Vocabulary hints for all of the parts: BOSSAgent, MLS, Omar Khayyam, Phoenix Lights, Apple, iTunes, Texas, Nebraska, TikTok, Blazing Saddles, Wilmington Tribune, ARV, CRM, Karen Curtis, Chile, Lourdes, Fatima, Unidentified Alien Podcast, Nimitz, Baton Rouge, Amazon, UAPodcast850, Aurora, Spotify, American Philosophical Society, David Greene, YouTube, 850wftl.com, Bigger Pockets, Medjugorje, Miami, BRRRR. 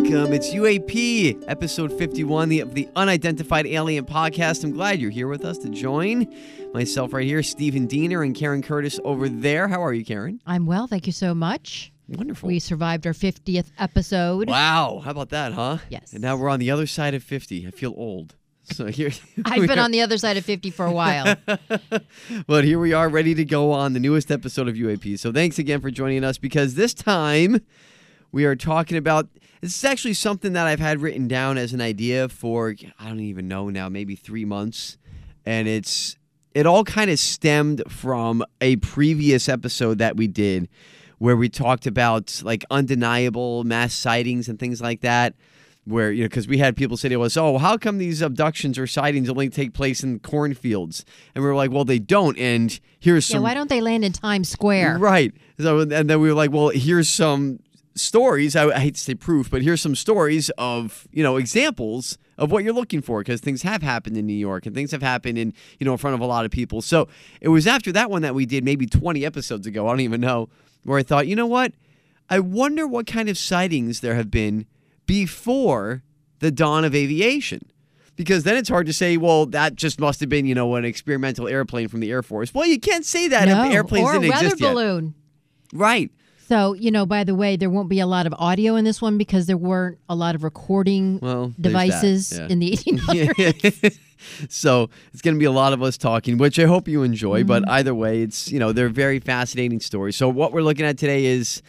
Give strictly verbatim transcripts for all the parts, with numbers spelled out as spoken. Welcome. It's U A P, episode fifty-one of the Unidentified Alien Podcast. I'm glad you're here with us to join myself right here, Stephen Diener, and Karen Curtis over there. How are you, Karen? I'm well. Thank you so much. Wonderful. We survived our fiftieth episode. Wow. How about that, huh? Yes. And now we're on the other side of fifty. I feel old. So here I've been are. on the other side of fifty for a while. But here we are, ready to go on the newest episode of U A P. So thanks again for joining us, because this time we are talking about... This is actually something that I've had written down as an idea for, I don't even know now, maybe three months. And it's it all kind of stemmed from a previous episode that we did where we talked about like undeniable mass sightings and things like that. Where, you know, because we had people say to us, oh, how come these abductions or sightings only take place in cornfields? And we were like, well, they don't. And here's some. Yeah, why don't they land in Times Square? Right. So, and then we were like, well, here's some stories, I, I hate to say proof, but here's some stories of, you know, examples of what you're looking for, because things have happened in New York and things have happened in, you know, in front of a lot of people. So it was after that one that we did maybe twenty episodes ago, I don't even know, where I thought, you know what? I wonder what kind of sightings there have been before the dawn of aviation. Because then it's hard to say, well, that just must have been, you know, an experimental airplane from the Air Force. Well, you can't say that no, if the airplanes didn't exist yet. Or a weather balloon. Right. So, you know, by the way, there won't be a lot of audio in this one because there weren't a lot of recording well, devices yeah. in the eighteen hundreds. So it's going to be a lot of us talking, which I hope you enjoy. Mm-hmm. But either way, it's, you know, they're very fascinating stories. So what we're looking at today is,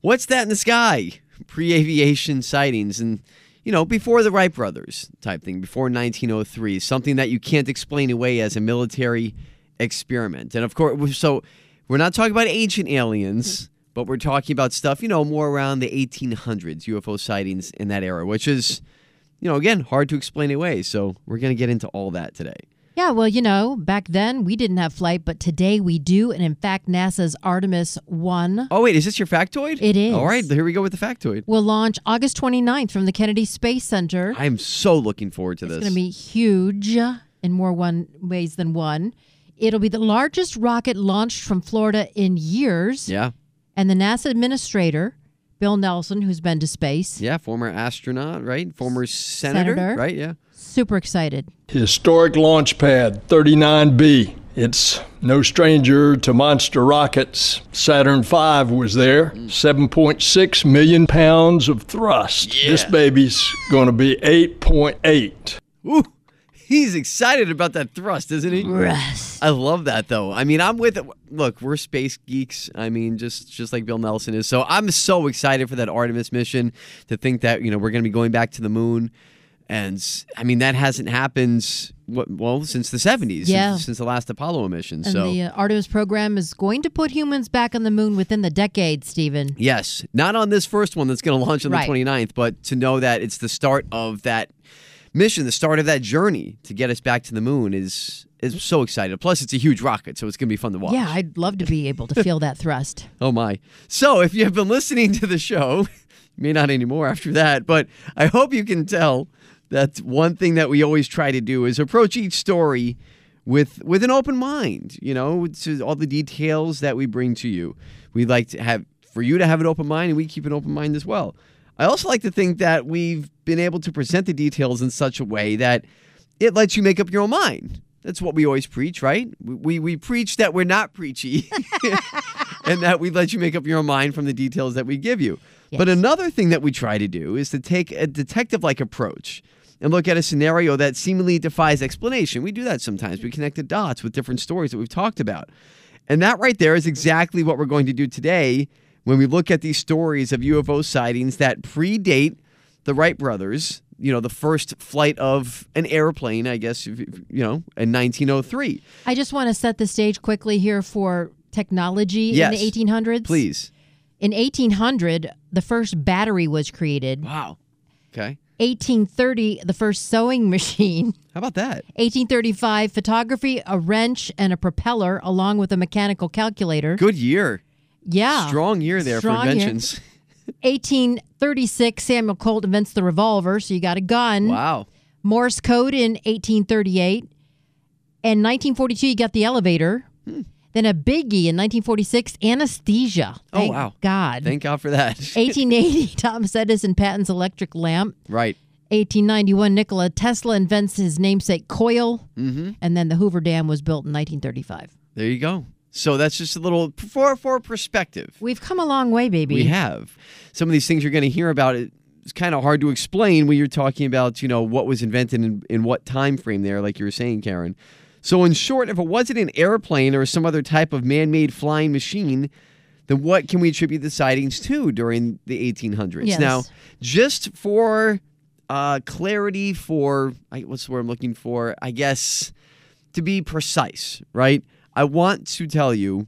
what's that in the sky? Pre-aviation sightings and, you know, before the Wright brothers type thing, before nineteen oh three, something that you can't explain away as a military experiment. And of course, so we're not talking about ancient aliens. Mm-hmm. But we're talking about stuff, you know, more around the eighteen hundreds, U F O sightings in that era, which is, you know, again, hard to explain away. So we're going to get into all that today. Yeah, well, you know, back then we didn't have flight, but today we do. And in fact, NASA's Artemis one. Oh, wait, is this your factoid? It is. All right, here we go with the factoid. We'll launch August twenty-ninth from the Kennedy Space Center. I'm so looking forward to it's this. It's going to be huge in more one ways than one. It'll be the largest rocket launched from Florida in years. Yeah. And the NASA administrator, Bill Nelson, who's been to space. Yeah, former astronaut, right? Former senator, senator. Right? Yeah. Super excited. Historic launch pad thirty-nine B. It's no stranger to monster rockets. Saturn five was there. seven point six million pounds of thrust. Yeah. This baby's going to be eight point eight. Ooh. He's excited about that thrust, isn't he? Thrust. I love that, though. I mean, I'm with it. Look, we're space geeks. I mean, just, just like Bill Nelson is. So I'm so excited for that Artemis mission, to think that, you know, we're going to be going back to the moon. And, I mean, that hasn't happened, well, since the seventies, yeah. since, since the last Apollo mission. And so the uh, Artemis program is going to put humans back on the moon within the decade, Stephen. Yes. Not on this first one that's going to launch on right. the twenty-ninth, but to know that it's the start of that mission, the start of that journey to get us back to the moon, is is so exciting. Plus, it's a huge rocket, so it's going to be fun to watch. Yeah, I'd love to be able to feel that thrust. Oh, my. So, if you have been listening to the show, you may not anymore after that, but I hope you can tell that one thing that we always try to do is approach each story with with an open mind, you know, to all the details that we bring to you. We'd like to have for you to have an open mind, and we keep an open mind as well. I also like to think that we've been able to present the details in such a way that it lets you make up your own mind. That's what we always preach, right? We we, we preach that we're not preachy and that we let you make up your own mind from the details that we give you. Yes. But another thing that we try to do is to take a detective-like approach and look at a scenario that seemingly defies explanation. We do that sometimes. We connect the dots with different stories that we've talked about. And that right there is exactly what we're going to do today when we look at these stories of U F O sightings that predate the Wright brothers, you know, the first flight of an airplane, I guess, you know, in nineteen oh three. I just want to set the stage quickly here for technology yes, in the eighteen hundreds? Please. In eighteen hundred, the first battery was created. Wow. Okay. eighteen thirty, the first sewing machine. How about that? eighteen thirty-five, photography, a wrench, and a propeller, along with a mechanical calculator. Good year. Yeah. Strong year there Strong for inventions. eighteen thirty-six, Samuel Colt invents the revolver, so you got a gun. Wow. Morse code in eighteen thirty-eight. In nineteen forty-two, you got the elevator. Hmm. Then a biggie in nineteen forty-six, anesthesia. Thank oh, wow. God. Thank God for that. eighteen eighty, Thomas Edison patents electric lamp. Right. eighteen ninety-one, Nikola Tesla invents his namesake coil. Mm-hmm. And then the Hoover Dam was built in nineteen thirty-five. There you go. So that's just a little for, for perspective. We've come a long way, baby. We have. Some of these things you're going to hear about, it's kind of hard to explain when you're talking about, you know, what was invented in, in what time frame there, like you were saying, Karen. So in short, if it wasn't an airplane or some other type of man-made flying machine, then what can we attribute the sightings to during the eighteen hundreds? Yes. Now, just for uh, clarity, for what's the word I'm looking for? I guess to be precise, right? I want to tell you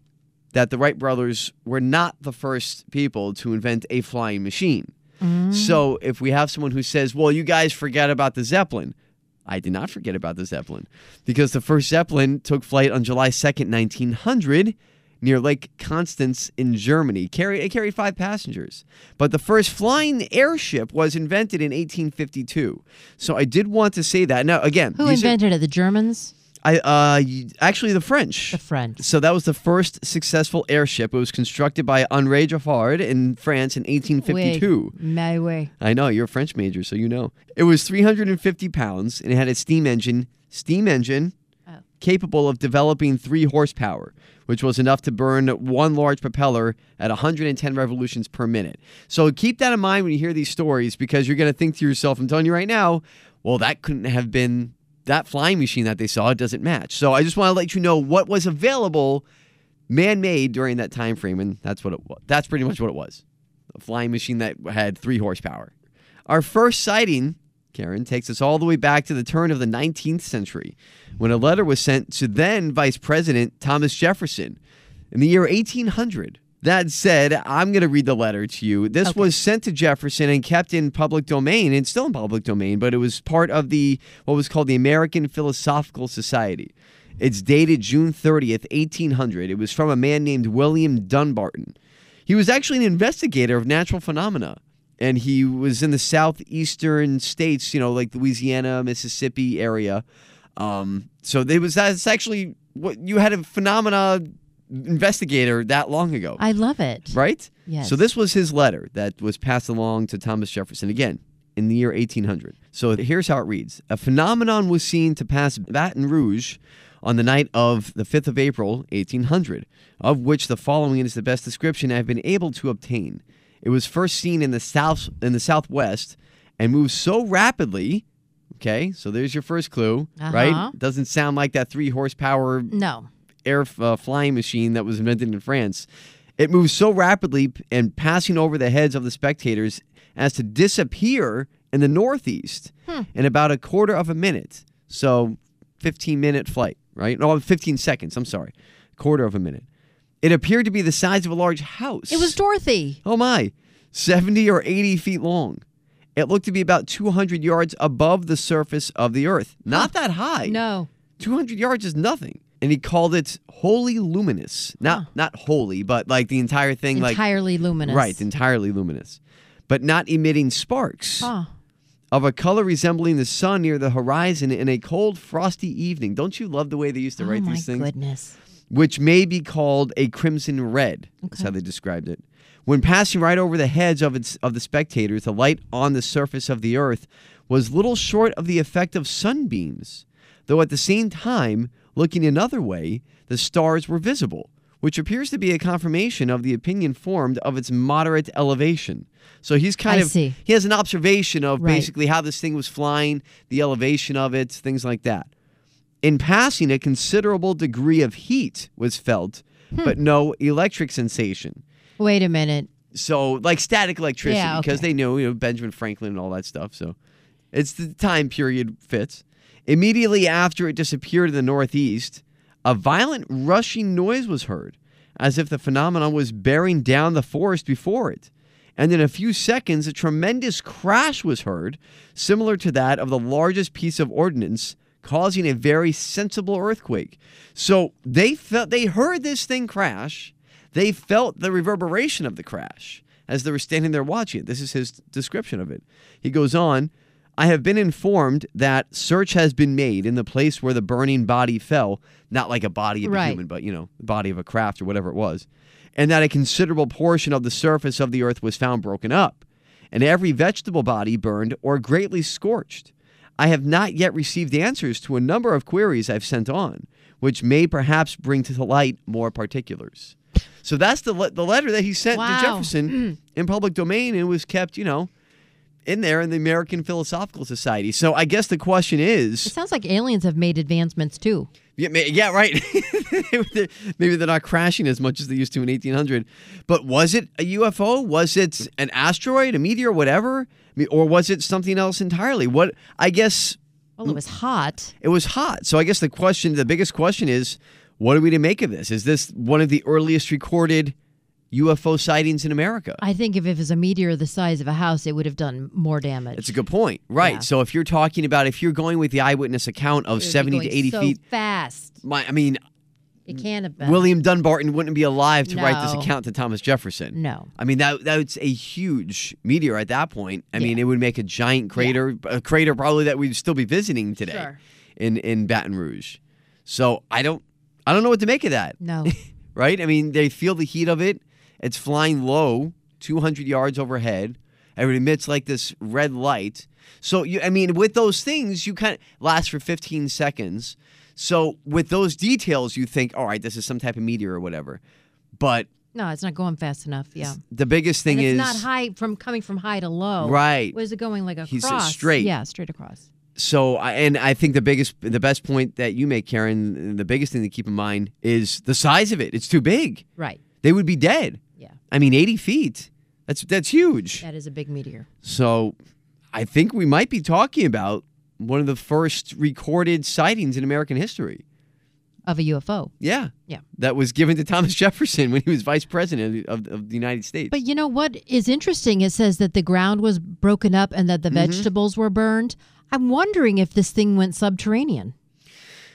that the Wright brothers were not the first people to invent a flying machine. Mm. So if we have someone who says, well, you guys forget about the Zeppelin. I did not forget about the Zeppelin, because the first Zeppelin took flight on July second, nineteen hundred, near Lake Constance in Germany. Carry, it carried five passengers. But the first flying airship was invented in eighteen fifty-two. So I did want to say that. Now, again, who invented are, it? The Germans? I uh, Actually, the French. The French. So that was the first successful airship. It was constructed by Henri Giffard in France in eighteen fifty-two. Oui. My way. I know. You're a French major, so you know. It was three hundred fifty pounds, and it had a steam engine, steam engine oh. capable of developing three horsepower, which was enough to burn one large propeller at one hundred ten revolutions per minute. So keep that in mind when you hear these stories, because you're going to think to yourself, I'm telling you right now, well, that couldn't have been... that flying machine that they saw, it doesn't match. So I just want to let you know what was available, man-made during that time frame, and that's what it was. That's pretty much what it was. A flying machine that had three horsepower. Our first sighting, Karen, takes us all the way back to the turn of the nineteenth century, when a letter was sent to then Vice President Thomas Jefferson in the year eighteen hundred. That said, I'm going to read the letter to you. This okay. was sent to Jefferson and kept in public domain. It's still in public domain, but it was part of the what was called the American Philosophical Society. It's dated June thirtieth, eighteen hundred. It was from a man named William Dunbarton. He was actually an investigator of natural phenomena, and he was in the southeastern states, you know, like Louisiana, Mississippi area. Um, so it was that's actually what you had a phenomena. Investigator that long ago. I love it. Right? Yes. So this was his letter that was passed along to Thomas Jefferson, again, in the year eighteen hundred. So here's how it reads. A phenomenon was seen to pass Baton Rouge on the night of the fifth of April, eighteen hundred, of which the following is the best description I've been able to obtain. It was first seen in the south, in the southwest, and moved so rapidly... Okay, so there's your first clue, uh-huh. right? Doesn't sound like that three-horsepower... No. air uh, flying machine that was invented in France. It moved so rapidly and passing over the heads of the spectators as to disappear in the northeast hmm. in about a quarter of a minute. So fifteen-minute flight, right? No, fifteen seconds, I'm sorry. Quarter of a minute. It appeared to be the size of a large house. It was Dorothy. Oh, my. seventy or eighty feet long. It looked to be about two hundred yards above the surface of the earth. Not that high. No. two hundred yards is nothing. And he called it wholly luminous. Not huh. not wholly, but like the entire thing. Entirely like Entirely luminous. Right, entirely luminous. But not emitting sparks. Huh. Of a color resembling the sun near the horizon in a cold, frosty evening. Don't you love the way they used to write oh these things? Oh, my goodness. Which may be called a crimson red. Okay. That's how they described it. When passing right over the heads of its, of the spectators, the light on the surface of the earth was little short of the effect of sunbeams. Though at the same time... looking another way, the stars were visible, which appears to be a confirmation of the opinion formed of its moderate elevation. So he's kind I of, see. he has an observation of right. basically how this thing was flying, the elevation of it, things like that. In passing, a considerable degree of heat was felt, hmm. but no electric sensation. Wait a minute. So like static electricity, yeah, okay. because they knew, you know, Benjamin Franklin and all that stuff. So it's the time period fits. Immediately after it disappeared in the northeast, a violent rushing noise was heard, as if the phenomenon was bearing down the forest before it. And in a few seconds, a tremendous crash was heard, similar to that of the largest piece of ordnance, causing a very sensible earthquake. So they felt, they heard this thing crash. They felt the reverberation of the crash as they were standing there watching it. This is his description of it. He goes on, I have been informed that search has been made in the place where the burning body fell, not like a body of right. a human, but, you know, the body of a craft or whatever it was, and that a considerable portion of the surface of the earth was found broken up, and every vegetable body burned or greatly scorched. I have not yet received answers to a number of queries I've sent on, which may perhaps bring to light more particulars. So that's the le- the letter that he sent wow. to Jefferson in public domain, and was kept, you know, in there in the American Philosophical Society. So I guess the question is... It sounds like aliens have made advancements, too. Yeah, yeah right. Maybe they're not crashing as much as they used to in eighteen hundred. But was it a U F O? Was it an asteroid, a meteor, whatever? Or was it something else entirely? What I guess... Well, it was hot. It was hot. So I guess the question, the biggest question is, what are we to make of this? Is this one of the earliest recorded U F O sightings in America? I think if it was a meteor the size of a house, it would have done more damage. That's a good point. Right. Yeah. So if you're talking about, if you're going with the eyewitness account of seventy to eighty so feet. fast. My, I mean... It can't have been. William Dunbarton wouldn't be alive to no. write this account to Thomas Jefferson. No. I mean, that that's a huge meteor at that point. I yeah. mean, it would make a giant crater, yeah. a crater probably that we'd still be visiting today sure. in, in Baton Rouge. So I don't... I don't know what to make of that. No. Right? I mean, they feel the heat of it. It's flying low, two hundred yards overhead. And it emits like this red light. So, you, I mean, with those things, you kind of last for fifteen seconds. So with those details, you think, all right, this is some type of meteor or whatever. But... No, it's not going fast enough, yeah. The biggest thing it's is... it's not high, from coming from high to low. Right. Was it going like across? He's straight. Yeah, straight across. So, and I think the biggest, the best point that you make, Karen, the biggest thing to keep in mind is the size of it. It's too big. Right. They would be dead. Yeah. I mean, eighty feet. That's that's huge. That is a big meteor. So, I think we might be talking about one of the first recorded sightings in American history. Of a U F O. Yeah. Yeah. That was given to Thomas Jefferson when he was vice president of, of the United States. But you know what is interesting? It says that the ground was broken up and that the mm-hmm. vegetables were burned. I'm wondering if this thing went subterranean.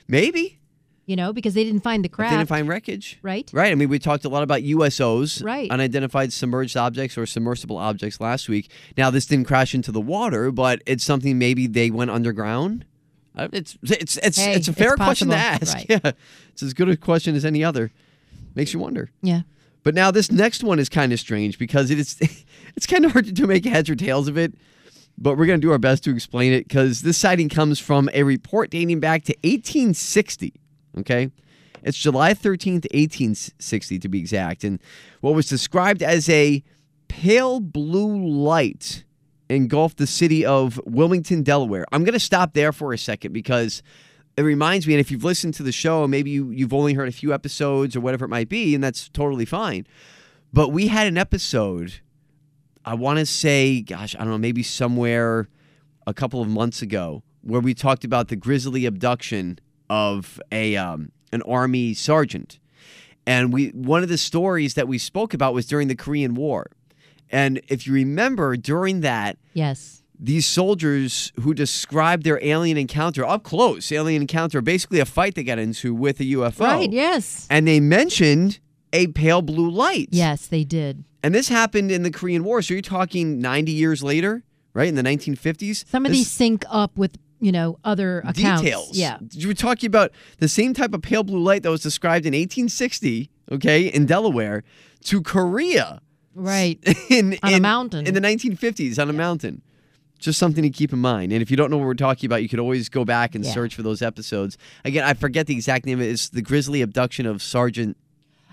Maybe. You know, because they didn't find the craft. They didn't find wreckage. Right. Right. I mean, we talked a lot about U S Os, right. unidentified submerged objects or submersible objects last week. Now, this didn't crash into the water, but it's something maybe they went underground. It's it's it's hey, it's a fair it's question to ask. Right. Yeah. It's as good a question as any other. Makes you wonder. Yeah. But now this next one is kind of strange because it is it's kind of hard to make heads or tails of it. But we're going to do our best to explain it because this sighting comes from a report dating back to eighteen sixty, okay? It's July thirteenth, eighteen sixty to be exact. And what was described as a pale blue light engulfed the city of Wilmington, Delaware. I'm going to stop there for a second because it reminds me, and if you've listened to the show, maybe you, you've only heard a few episodes or whatever it might be, and that's totally fine. But we had an episode... I want to say, gosh, I don't know, maybe somewhere a couple of months ago where we talked about the grisly abduction of a um, an Army sergeant. And we one of the stories that we spoke about was during the Korean War. And if you remember, during that, yes, these soldiers who described their alien encounter, up close, alien encounter, basically a fight they got into with a U F O. Right, yes. And they mentioned a pale blue light. Yes, they did. And this happened in the Korean War, so you're talking ninety years later, right, in the nineteen fifties. Some of these sync up with, you know, other accounts. Details. Yeah. You were talking about the same type of pale blue light that was described in eighteen sixty, okay, in Delaware, to Korea. Right. In, on in, a mountain. In the nineteen fifties, on yeah. a mountain. Just something to keep in mind. And if you don't know what we're talking about, you could always go back and yeah. search for those episodes. Again, I forget the exact name of it. It's the grisly abduction of Sergeant...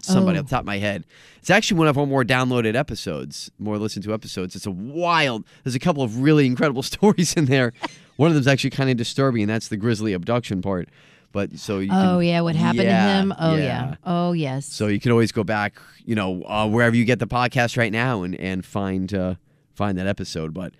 Somebody oh. off the top of my head. It's actually one of our more downloaded episodes, more listened to episodes. It's a wild, there's a couple of really incredible stories in there. One of them's actually kind of disturbing, and that's the grisly abduction part. But so you Oh, can, yeah, what happened yeah, to him? Oh, yeah. yeah. Oh, yes. So you can always go back, you know, uh, wherever you get the podcast right now and, and find uh, find that episode. But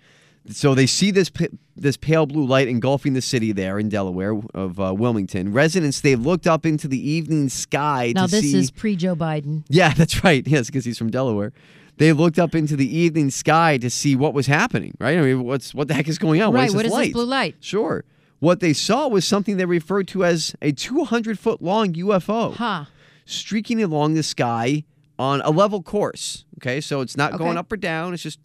So they see this this pale blue light engulfing the city there in Delaware of uh, Wilmington. Residents, they looked up into the evening sky now to see... Now, this is pre-Joe Biden. Yeah, that's right. Yes, because he's from Delaware. They looked up into the evening sky to see what was happening, right? I mean, what's what the heck is going on? Right, what is, what this, is light? This blue light? Sure. What they saw was something they referred to as a two hundred foot long U F O. Huh. Streaking along the sky on a level course. Okay, so it's not okay. going up or down. It's just...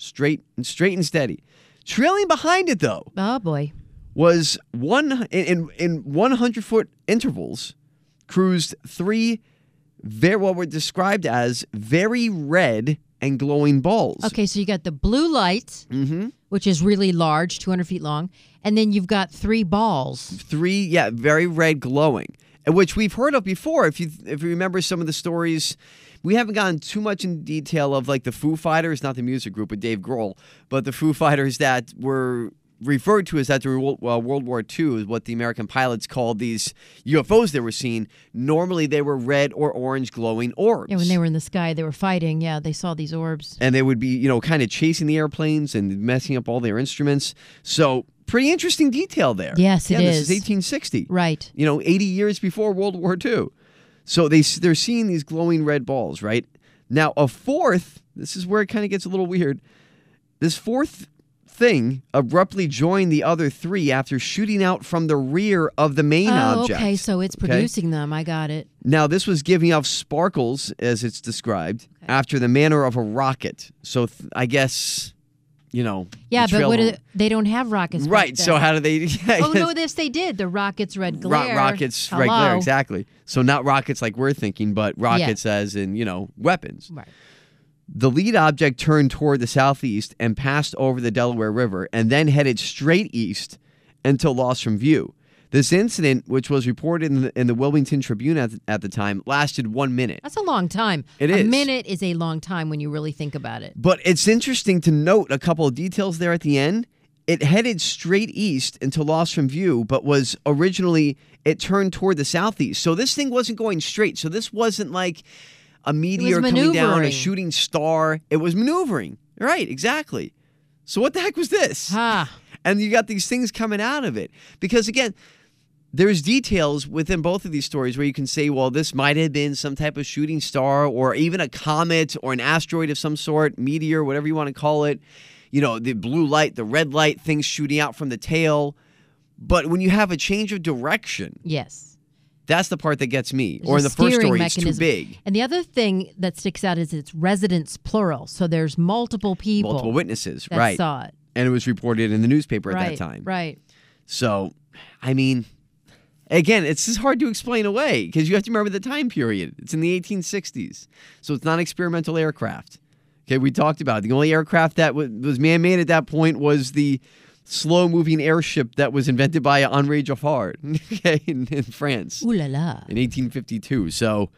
Straight and straight and steady. Trailing behind it, though, oh boy, was one in in one hundred foot intervals. Cruised three very what were described as very red and glowing balls. Okay, so you got the blue light, mm-hmm. which is really large, two hundred feet long, and then you've got three balls. Three, yeah, very red, glowing, which we've heard of before. If you if you remember some of the stories. We haven't gotten too much in detail of like the Foo Fighters, not the music group, but Dave Grohl, but the Foo Fighters that were referred to as that during World War Two is what the American pilots called these U F Os they were seeing. Normally they were red or orange glowing orbs. Yeah, when they were in the sky, they were fighting. Yeah, they saw these orbs. And they would be, you know, kind of chasing the airplanes and messing up all their instruments. So... Pretty interesting detail there. Yes, yeah, it is. This is eighteen sixty. Right. You know, eighty years before World War Two. So they, they're seeing these glowing red balls, right? Now, a fourth, this is where it kind of gets a little weird. This fourth thing abruptly joined the other three after shooting out from the rear of the main oh, object. Okay, so it's producing okay? them. I got it. Now, this was giving off sparkles, as it's described, okay. after the manner of a rocket. So th- I guess... You know, yeah, but what are they, they don't have rockets, right? So how do they? Yeah, oh no, this they did. The rockets red glare. Ro- rockets Hello. red glare, exactly. So not rockets like we're thinking, but rockets yeah. as in you know weapons. Right. The lead object turned toward the southeast and passed over the Delaware River, and then headed straight east until lost from view. This incident, which was reported in the, in the Wilmington Tribune at the, at the time, lasted one minute. That's a long time. It is. A minute is a long time when you really think about it. But it's interesting to note a couple of details there at the end. It headed straight east until lost from view, but was originally, it turned toward the southeast. So this thing wasn't going straight. So this wasn't like a meteor coming down, a shooting star. It was maneuvering. Right, exactly. So what the heck was this? Huh. And you got these things coming out of it. Because again... There's details within both of these stories where you can say, well, this might have been some type of shooting star or even a comet or an asteroid of some sort, meteor, whatever you want to call it. You know, the blue light, the red light, things shooting out from the tail. But when you have a change of direction, yes, that's the part that gets me. There's or in the first story, mechanism. It's too big. And the other thing that sticks out is it's residents, plural. So there's multiple people. Multiple witnesses, that right. saw it. And it was reported in the newspaper right, at that time. Right. So, I mean... Again, it's just hard to explain away because you have to remember the time period. It's in the eighteen sixties, so it's not experimental aircraft. Okay, we talked about it. The only aircraft that was man-made at that point was the slow-moving airship that was invented by Henri Giffard okay, in, in France. Ooh la la! In eighteen fifty-two. So,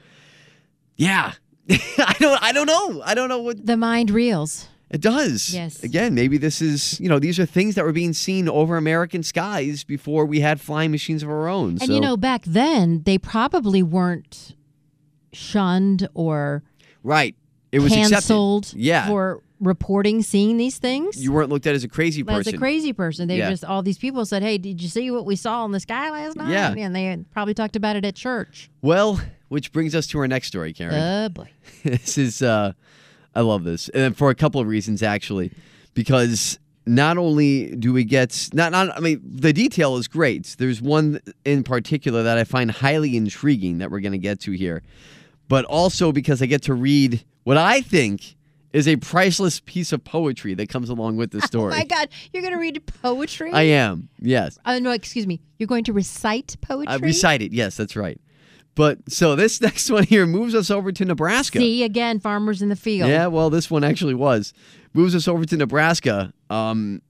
yeah, I don't, I don't know, I don't know what the mind reels. It does. Yes. Again, maybe this is, you know, these are things that were being seen over American skies before we had flying machines of our own. And, so. you know, back then, they probably weren't shunned or right. It was canceled yeah. for reporting seeing these things. You weren't looked at as a crazy person. As a crazy person. They yeah. just, all these people said, hey, did you see what we saw in the sky last night? Yeah. And they probably talked about it at church. Well, which brings us to our next story, Karen. Oh, boy. This is... uh I love this, and for a couple of reasons, actually, because not only do we get not not I mean the detail is great. There's one in particular that I find highly intriguing that we're going to get to here, but also because I get to read what I think is a priceless piece of poetry that comes along with the story. Oh my God, you're going to read poetry? I am. Yes. Oh uh, no, excuse me. You're going to recite poetry? I recite it. Yes, that's right. But so this next one here moves us over to Nebraska. See, again, farmers in the field. Yeah, well, this one actually was. Moves us over to Nebraska. Um,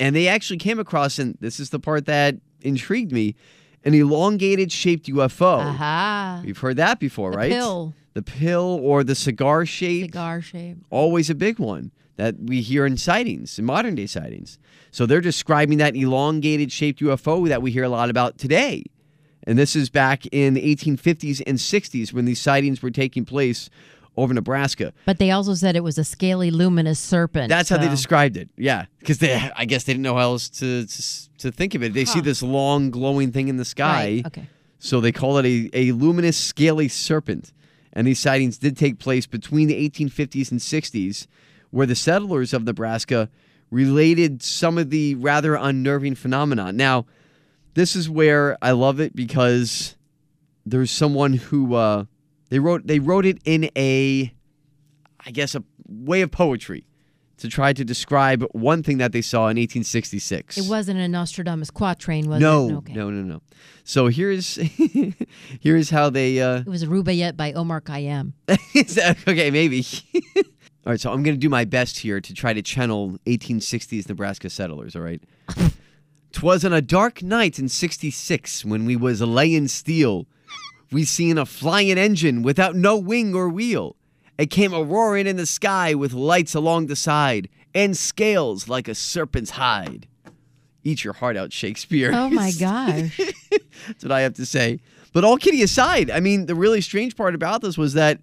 and they actually came across, and this is the part that intrigued me, an elongated-shaped U F O. Aha. Uh-huh. We've heard that before, the right? The pill. The pill or the cigar shape. Cigar shape. Always a big one that we hear in sightings, in modern-day sightings. So they're describing that elongated-shaped U F O that we hear a lot about today. And this is back in the eighteen fifties and sixties when these sightings were taking place over Nebraska. But they also said it was a scaly, luminous serpent. That's so. How they described it. Yeah, because they, I guess they didn't know how else to to, to think of it. They huh. see this long, glowing thing in the sky. Right. Okay. So they call it a, a luminous, scaly serpent. And these sightings did take place between the eighteen fifties and sixties, where the settlers of Nebraska related some of the rather unnerving phenomena. Now, this is where I love it because there's someone who uh, they wrote they wrote it in a, I guess, a way of poetry to try to describe one thing that they saw in eighteen sixty-six. It wasn't a Nostradamus quatrain, was no, it? No, okay. no, no, no. So here's here's how they... Uh... It was a Rubaiyat by Omar Khayyam. Okay, maybe. All right, so I'm going to do my best here to try to channel eighteen sixties Nebraska settlers, all right? "'Twas on a dark night in sixty-six when we was layin' steel. We seen a flying engine without no wing or wheel. It came a-roaring in the sky with lights along the side and scales like a serpent's hide." Eat your heart out, Shakespeare. Oh, my gosh. That's what I have to say. But all kidding aside, I mean, the really strange part about this was that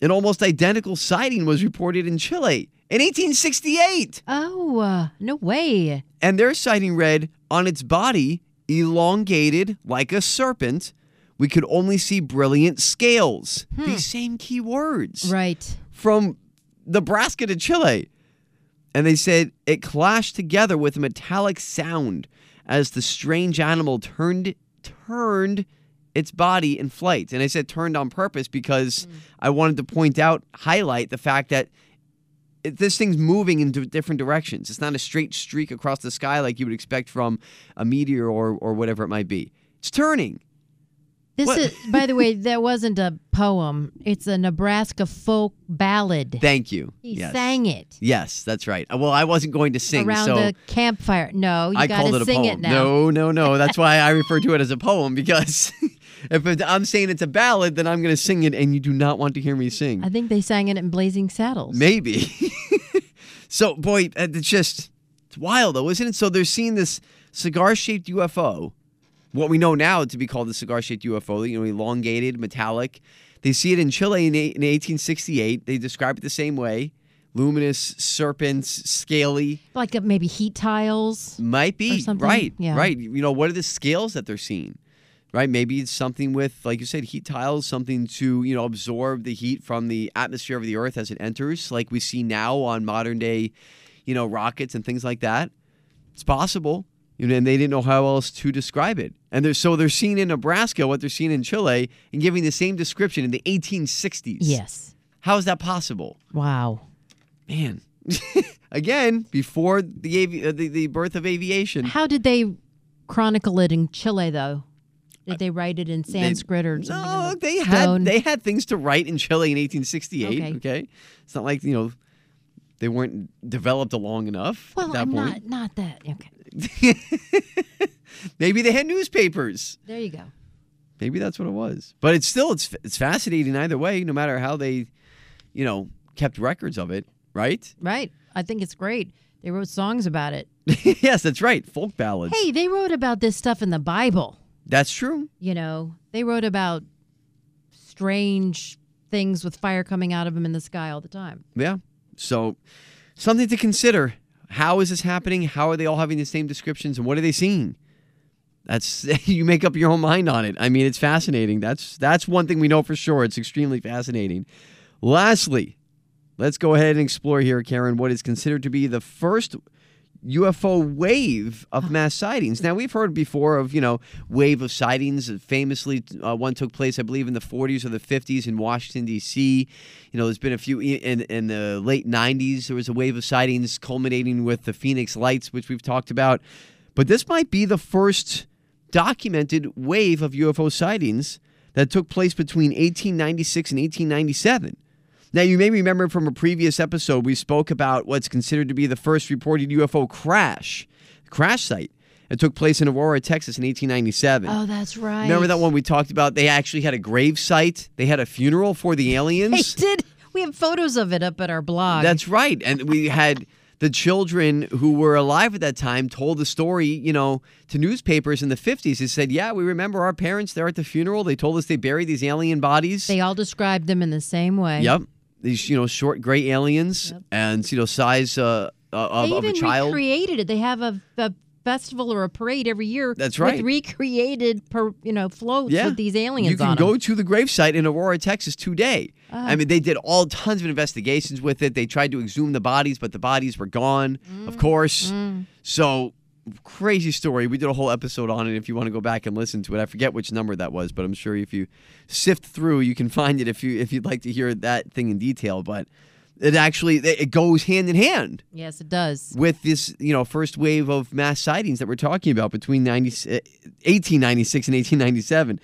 an almost identical sighting was reported in Chile in eighteen sixty-eight. Oh, uh, no way. And their sighting read, "On its body, elongated like a serpent, we could only see brilliant scales." Hmm. These same key words. Right. From Nebraska to Chile. And they said it clashed together with a metallic sound as the strange animal turned turned. its body in flight. And I said turned on purpose because mm. I wanted to point out, highlight the fact that it, this thing's moving in d- different directions. It's not a straight streak across the sky like you would expect from a meteor or, or whatever it might be. It's turning. This what? is, by the way, that wasn't a poem. It's a Nebraska folk ballad. Thank you. He yes. sang it. Yes, that's right. Well, I wasn't going to sing. Around so a campfire. No, you got to sing it now. No, no, no. That's why I refer to it as a poem, because... If it, I'm saying it's a ballad, then I'm going to sing it, and you do not want to hear me sing. I think they sang it in Blazing Saddles. Maybe. So, boy, it's just it's wild, though, isn't it? So they're seeing this cigar-shaped U F O, what we know now to be called the cigar-shaped U F O, you know, elongated, metallic. They see it in Chile in, in eighteen sixty-eight. They describe it the same way. Luminous, serpents, scaly. Like a, maybe heat tiles. Might be, right, yeah. right. You know, what are the scales that they're seeing? Right, maybe it's something with, like you said, heat tiles, something to, you know, absorb the heat from the atmosphere of the Earth as it enters, like we see now on modern day, you know, rockets and things like that. It's possible, you know, and they didn't know how else to describe it. And they're, so they're seeing in Nebraska what they're seeing in Chile and giving the same description in the eighteen sixties. Yes. How is that possible? Wow. Man. Again, before the, av- uh, the the birth of aviation. How did they chronicle it in Chile, though? Did they write it in Sanskrit they, or something? No, the they stone? had they had things to write in Chile in eighteen sixty-eight. Okay. okay, it's not like you know they weren't developed long enough. Well, at that I'm point. not not that. Okay, maybe they had newspapers. There you go. Maybe that's what it was. But it's still it's it's fascinating either way. No matter how they, you know, kept records of it, right? Right. I think it's great. They wrote songs about it. Yes, that's right. Folk ballads. Hey, they wrote about this stuff in the Bible. That's true. You know, they wrote about strange things with fire coming out of them in the sky all the time. Yeah. So something to consider. How is this happening? How are they all having the same descriptions? And what are they seeing? That's you make up your own mind on it. I mean, it's fascinating. That's that's one thing we know for sure. It's extremely fascinating. Lastly, let's go ahead and explore here, Karen, what is considered to be the first U F O wave of mass sightings. Now, we've heard before of, you know, wave of sightings. Famously, uh, one took place, I believe, in the forties or the fifties in Washington, D C You know, there's been a few in, in the late nineties. There was a wave of sightings culminating with the Phoenix Lights, which we've talked about. But this might be the first documented wave of U F O sightings that took place between eighteen ninety-six and eighteen ninety-seven. Now, you may remember from a previous episode, we spoke about what's considered to be the first reported U F O crash, crash site. It took place in Aurora, Texas in eighteen ninety-seven. Oh, that's right. Remember that one we talked about? They actually had a grave site. They had a funeral for the aliens. They did. We have photos of it up at our blog. That's right. And we had the children who were alive at that time told the story, you know, to newspapers in the fifties. They said, yeah, we remember our parents. They're at the funeral. They told us they buried these alien bodies. They all described them in the same way. Yep. these, you know, short gray aliens, yep. and, you know, size uh, of, of a child. They even recreated it. They have a, a festival or a parade every year. That's right. With recreated, per, you know, floats yeah. with these aliens on You can on go them. to the gravesite in Aurora, Texas today. Uh, I mean, they did all tons of investigations with it. They tried to exhume the bodies, but the bodies were gone, mm, of course. Mm. So... crazy story. We did a whole episode on it if you want to go back and listen to it. I forget which number that was, but I'm sure if you sift through, you can find it if, you, if you'd like to hear that thing in detail. But it actually it goes hand in hand. Yes, it does. With this, you know, first wave of mass sightings that we're talking about between eighteen ninety-six and eighteen ninety-seven.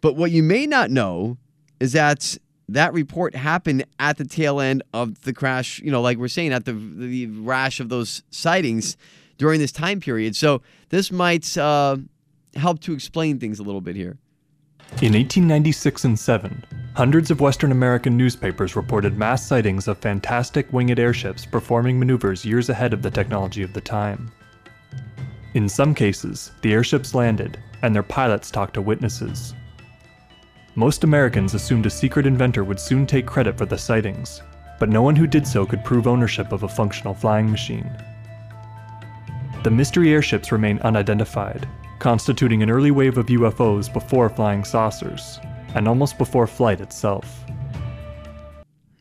But what you may not know is that that report happened at the tail end of the crash, you know, like we're saying, at the, the rash of those sightings during this time period. So this might uh, help to explain things a little bit here. In eighteen ninety-six and seven, hundreds of Western American newspapers reported mass sightings of fantastic winged airships performing maneuvers years ahead of the technology of the time. In some cases, the airships landed, and their pilots talked to witnesses. Most Americans assumed a secret inventor would soon take credit for the sightings, but no one who did so could prove ownership of a functional flying machine. The mystery airships remain unidentified, constituting an early wave of U F Os before flying saucers, and almost before flight itself.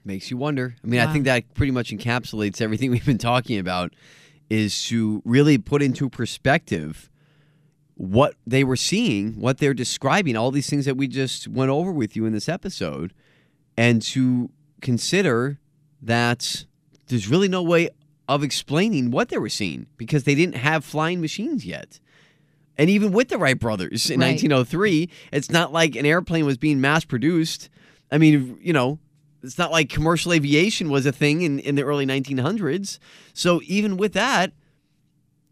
Makes you wonder. I mean, wow. I think that pretty much encapsulates everything we've been talking about, is to really put into perspective what they were seeing, what they're describing, all these things that we just went over with you in this episode, and to consider that there's really no way of explaining what they were seeing, because they didn't have flying machines yet. And even with the Wright brothers in right. nineteen oh three, it's not like an airplane was being mass-produced. I mean, you know, it's not like commercial aviation was a thing in, in the early nineteen hundreds. So even with that,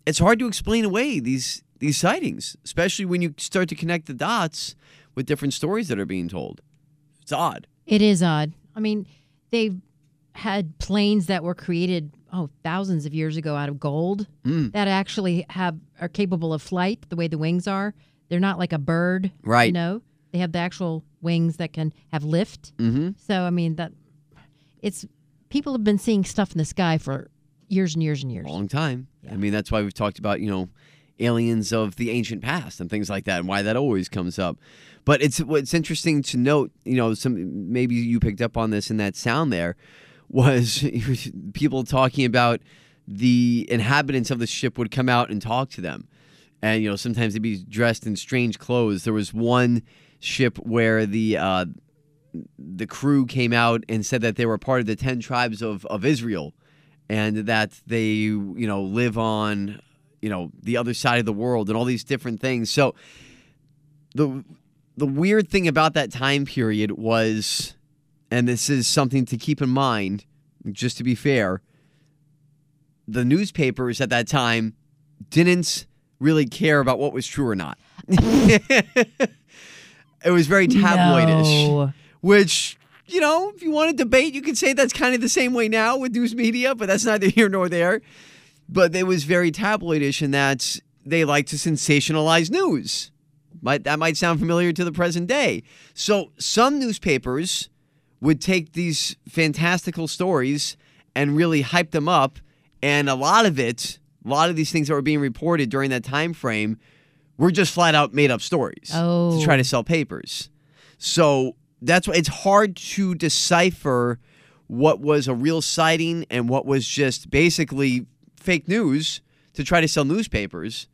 it's hard to explain away these, these sightings, especially when you start to connect the dots with different stories that are being told. It's odd. It is odd. I mean, they've had planes that were created oh, thousands of years ago out of gold mm. that actually have are capable of flight the way the wings are. They're not like a bird. Right. You know? They have the actual wings that can have lift. Mm-hmm. So, I mean, that it's people have been seeing stuff in the sky for years and years and years. A long time. Yeah. I mean, that's why we've talked about, you know, aliens of the ancient past and things like that, and why that always comes up. But it's what's interesting to note, you know, some maybe you picked up on this in that sound there, was people talking about the inhabitants of the ship would come out and talk to them. And, you know, sometimes they'd be dressed in strange clothes. There was one ship where the uh, the crew came out and said that they were part of the ten tribes of, of Israel, and that they, you know, live on, you know, the other side of the world and all these different things. So the the weird thing about that time period was... and this is something to keep in mind, just to be fair, the newspapers at that time didn't really care about what was true or not. It was very tabloidish, no. which, you know, if you want to debate, you could say that's kind of the same way now with news media, but that's neither here nor there. But it was very tabloidish in that they like to sensationalize news. Might, that might sound familiar to the present day. So some newspapers would take these fantastical stories and really hype them up. And a lot of it, a lot of these things that were being reported during that time frame were just flat out made up stories oh. to try to sell papers. So that's why it's hard to decipher what was a real sighting and what was just basically fake news to try to sell newspapers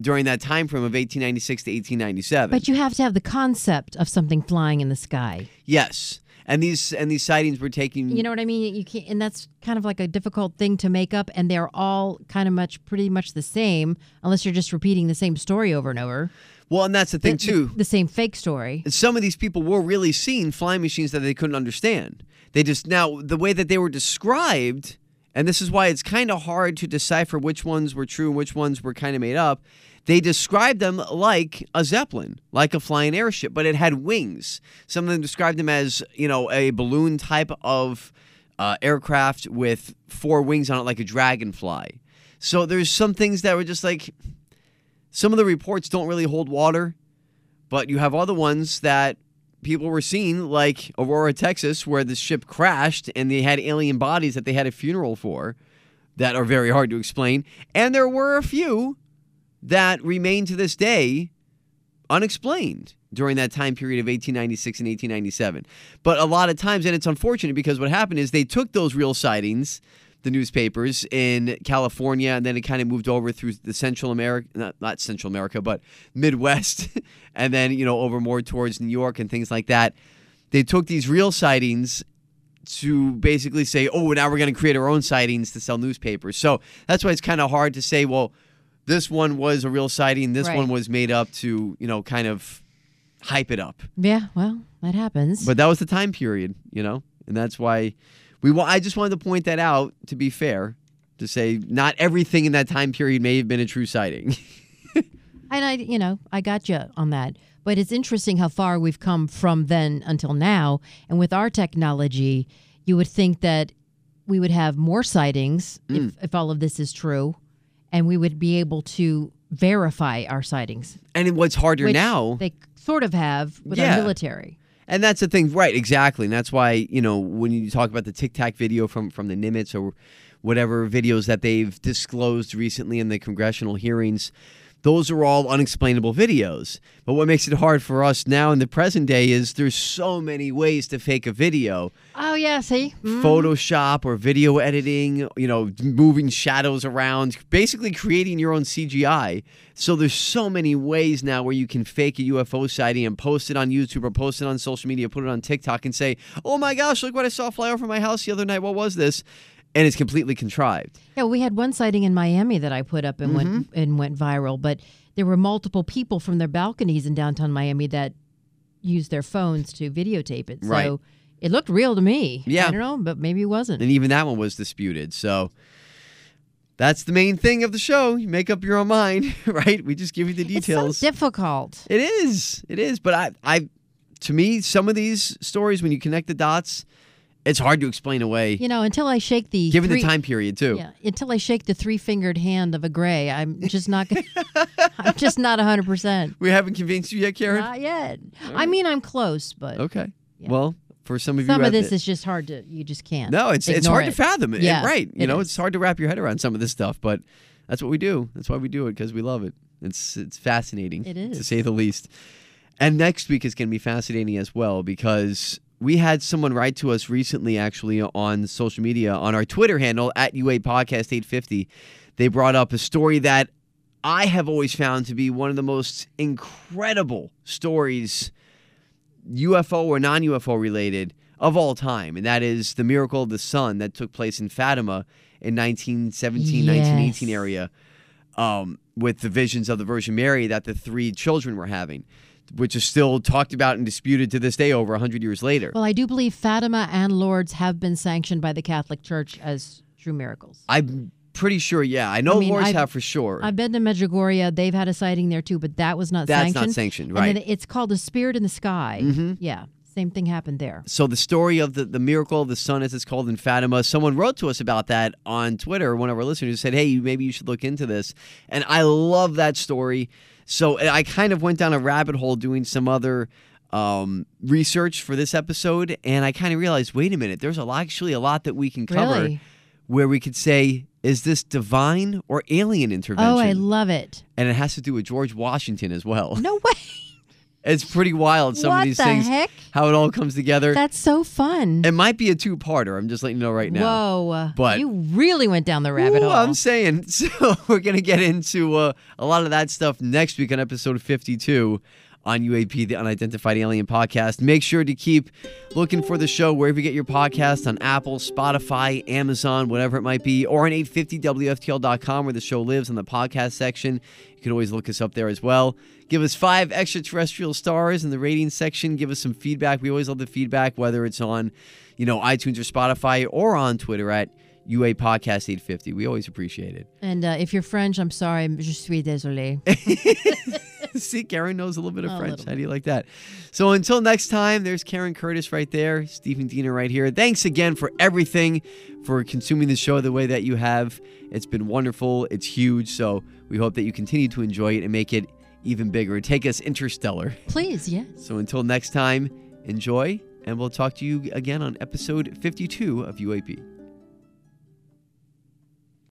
during that time frame of eighteen ninety-six to eighteen ninety-seven. But you have to have the concept of something flying in the sky. Yes. And these and these sightings were taking... You know what I mean? You can't, and that's kind of like a difficult thing to make up, and they're all kind of much pretty much the same, unless you're just repeating the same story over and over. Well, and that's the thing, the, too. The, the same fake story. And some of these people were really seeing flying machines that they couldn't understand. They just... Now, the way that they were described, and this is why it's kind of hard to decipher which ones were true and which ones were kind of made up, they described them like a Zeppelin, like a flying airship, but it had wings. Some of them described them as, you know, a balloon type of uh, aircraft with four wings on it, like a dragonfly. So there's some things that were just like, some of the reports don't really hold water, but you have other ones that people were seen, like Aurora, Texas, where the ship crashed and they had alien bodies that they had a funeral for that are very hard to explain. And there were a few that remain to this day unexplained during that time period of eighteen ninety-six and eighteen ninety-seven. But a lot of times, and it's unfortunate because what happened is they took those real sightings, the newspapers in California, and then it kind of moved over through the Central America, not, not Central America, but Midwest, and then, you know, over more towards New York and things like that. They took these real sightings to basically say, oh, now we're going to create our own sightings to sell newspapers. So that's why it's kind of hard to say, well, this one was a real sighting, this right. one was made up to, you know, kind of hype it up. Yeah, well, that happens. But that was the time period, you know, and that's why... We wa- I just wanted to point that out, to be fair, to say not everything in that time period may have been a true sighting. And I, you know, I got you on that. But it's interesting how far we've come from then until now. And with our technology, you would think that we would have more sightings mm. if, if all of this is true, and we would be able to verify our sightings. And what's harder which now... they sort of have with yeah. our military. And that's the thing, right, exactly. And that's why, you know, when you talk about the Tic Tac video from, from the Nimitz or whatever videos that they've disclosed recently in the congressional hearings, those are all unexplainable videos. But what makes it hard for us now in the present day is there's so many ways to fake a video. Oh, yeah, see? Mm. Photoshop or video editing, you know, moving shadows around, basically creating your own C G I. So there's so many ways now where you can fake a U F O sighting and post it on YouTube or post it on social media, put it on TikTok and say, oh, my gosh, look what I saw fly over my house the other night. What was this? And it's completely contrived. Yeah, we had one sighting in Miami that I put up and mm-hmm. went and went viral, but there were multiple people from their balconies in downtown Miami that used their phones to videotape it. So right. it looked real to me. Yeah. I don't know, but maybe it wasn't. And even that one was disputed. So that's the main thing of the show. You make up your own mind, right? We just give you the details. It's so difficult. It is. It is. But I, I, to me, some of these stories, when you connect the dots... it's hard to explain away. You know, until I shake the... Given three, the time period, too. Yeah, until I shake the three-fingered hand of a gray, I'm just not gonna, I'm just not one hundred percent. We haven't convinced you yet, Karen? Not yet. Right. I mean, I'm close, but... Okay. Yeah. Well, for some of some you... Some of this it, is just hard to... You just can't. No, it's it's hard it. to fathom. Yeah, it, right. You it know, is. It's hard to wrap your head around some of this stuff, but that's what we do. That's why we do it, because we love it. It's It's fascinating, it is. to say the least. And next week is going to be fascinating as well, because... we had someone write to us recently, actually, on social media, on our Twitter handle, at U A Podcast eight fifty. They brought up a story that I have always found to be one of the most incredible stories, U F O or non-U F O related, of all time. And that is the miracle of the sun that took place in Fatima in nineteen seventeen, yes. nineteen eighteen area, um, with the visions of the Virgin Mary that the three children were having, which is still talked about and disputed to this day over one hundred years later. Well, I do believe Fatima and Lourdes have been sanctioned by the Catholic Church as true miracles. I'm pretty sure, yeah. I know I mean, Lourdes I've, have for sure. I've been to Medjugorje. They've had a sighting there, too, but that was not That's sanctioned. That's not sanctioned, right. And then it's called A Spirit in the Sky. Mm-hmm. Yeah, same thing happened there. So the story of the, the miracle of the sun, as it's called in Fatima, someone wrote to us about that on Twitter. One of our listeners said, hey, maybe you should look into this. And I love that story. So I kind of went down a rabbit hole doing some other um, research for this episode, and I kind of realized, wait a minute, there's a lot, actually a lot that we can cover really? where we could say, is this divine or alien intervention? Oh, I love it. And it has to do with George Washington as well. No way. It's pretty wild, some what of these the things, heck? how it all comes together. That's so fun. It might be a two-parter. I'm just letting you know right now. Whoa. But you really went down the rabbit ooh, hole. I'm saying. So we're going to get into uh, a lot of that stuff next week on episode fifty-two on U A P, the Unidentified Alien Podcast. Make sure to keep looking for the show wherever you get your podcast, on Apple, Spotify, Amazon, whatever it might be, or on eight fifty W F T L dot com where the show lives in the podcast section. You can always look us up there as well. Give us five extraterrestrial stars in the rating section. Give us some feedback. We always love the feedback, whether it's on, you know, iTunes or Spotify or on Twitter at U A Podcast eight fifty. We always appreciate it. And uh, if you're French, I'm sorry. Je suis désolé. See, Karen knows a little bit of oh, French. How do you like that? So until next time, there's Karen Curtis right there. Stephen Diener right here. Thanks again for everything, for consuming the show the way that you have. It's been wonderful. It's huge. So we hope that you continue to enjoy it and make it even bigger. Take us interstellar. Please, yes. So until next time, Enjoy, and we'll talk to you again on episode fifty-two of U A P.